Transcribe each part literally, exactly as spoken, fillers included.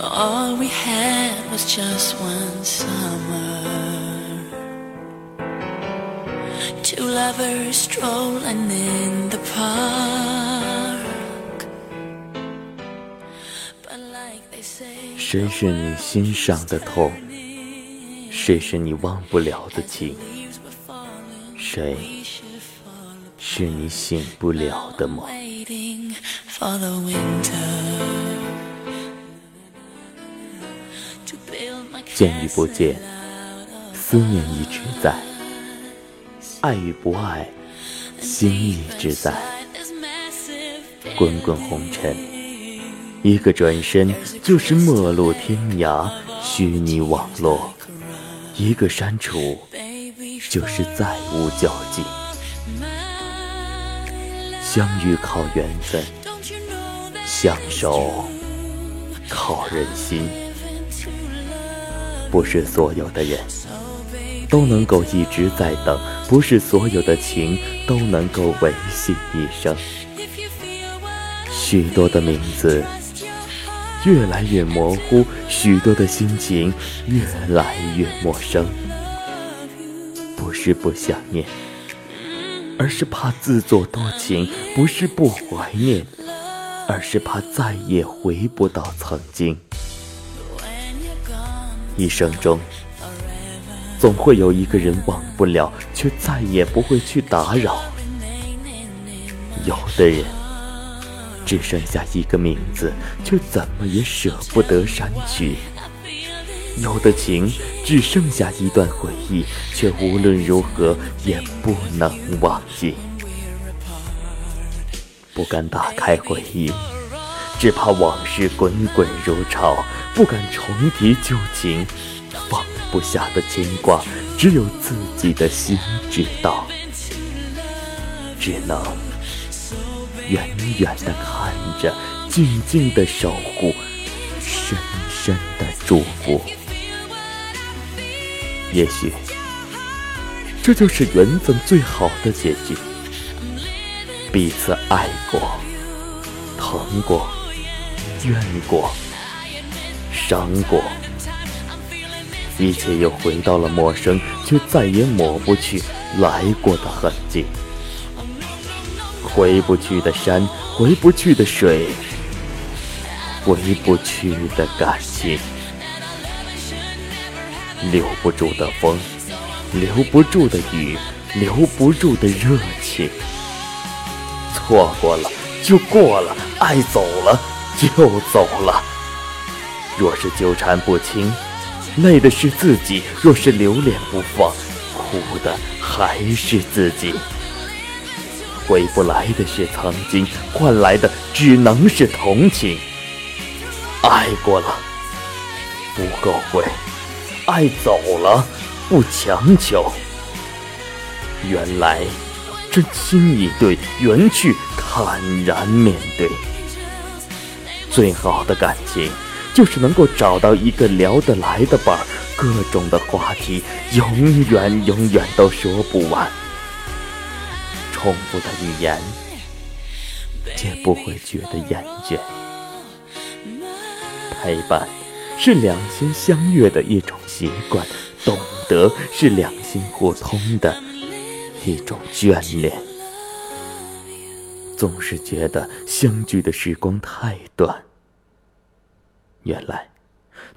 All we had was just one summer. Two lovers strolling in the park. But like they say, 谁是你欣赏的痛？谁是你忘不了的情？谁是你醒不了的梦？见与不见，思念一直在；爱与不爱，心一直在。滚滚红尘，一个转身就是陌路天涯，虚拟网络；一个删除，就是再无交集。相遇靠缘分，相守靠人心。不是所有的人都能够一直在等，不是所有的情都能够维系一生。许多的名字越来越模糊，许多的心情越来越陌生。不是不想念，而是怕自作多情；不是不怀念，而是怕再也回不到曾经。一生中总会有一个人忘不了，却再也不会去打扰。有的人只剩下一个名字，却怎么也舍不得删去。有的情只剩下一段回忆，却无论如何也不能忘记。不敢打开回忆，只怕往事滚滚如潮，不敢重提旧情，放不下的牵挂，只有自己的心知道。只能远远地看着，静静地守护，深深地祝福。也许，这就是缘分最好的结局。彼此爱过，疼过，怨过，伤过，一切又回到了陌生，却再也抹不去来过的痕迹。回不去的山，回不去的水，回不去的感情，留不住的风，留不住的雨，留不住的热情。错过了就过了，爱走了就走了。若是纠缠不清，累的是自己；若是留恋不放，苦的还是自己。回不来的是曾经，换来的只能是同情。爱过了，不后悔；爱走了，不强求。缘来，真心以对；缘去，坦然面对。最好的感情，就是能够找到一个聊得来的伴儿，各种的话题永远永远都说不完。重复的语言也不会觉得厌倦。陪伴是两心相悦的一种习惯，懂得是两心互通的一种眷恋。总是觉得相聚的时光太短。原来，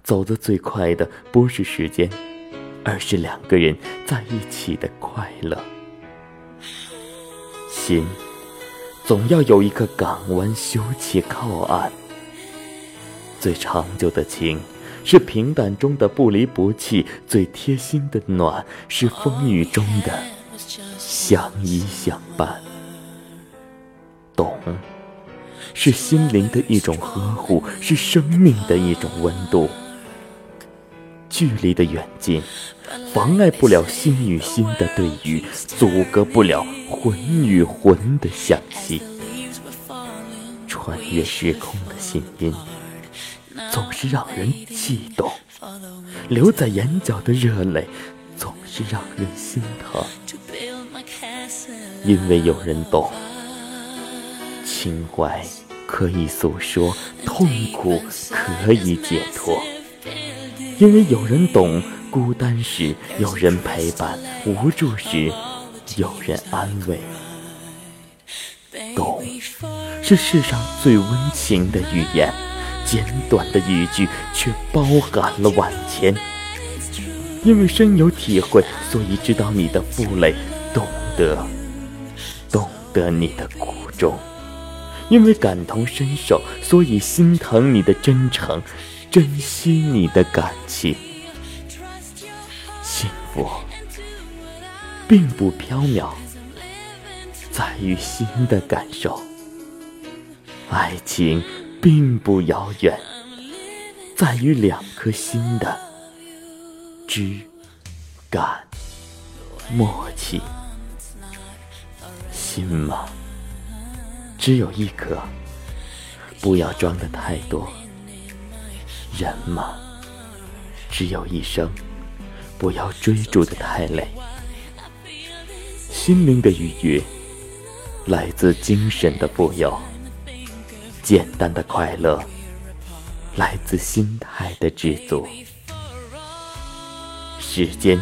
走得最快的不是时间，而是两个人在一起的快乐。心，总要有一个港湾休憩靠岸。最长久的情，是平淡中的不离不弃；最贴心的暖，是风雨中的相依相伴。懂，是心灵的一种呵护，是生命的一种温度。距离的远近，妨碍不了心与心的对语，阻隔不了魂与魂的相惜。穿越时空的心音，总是让人悸动；留在眼角的热泪，总是让人心疼。因为有人懂，情怀可以诉说，痛苦可以解脱。因为有人懂孤单时，有人陪伴无助时，有人安慰。懂是世上最温情的语言，简短的语句却包含了万千。因为深有体会，所以知道你的负累，懂得懂得你的苦衷。因为感同身受，所以心疼你的真诚，珍惜你的感情。幸福并不缥缈，在于心的感受。爱情并不遥远，在于两颗心的知感默契。心嘛，只有一颗，不要装得太多。人嘛，只有一生，不要追逐得太累。心灵的愉悦来自精神的富有，简单的快乐来自心态的知足。时间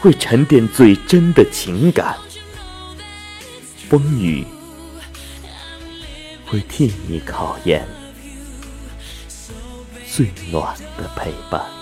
会沉淀最真的情感，风雨会替你考验最暖的陪伴。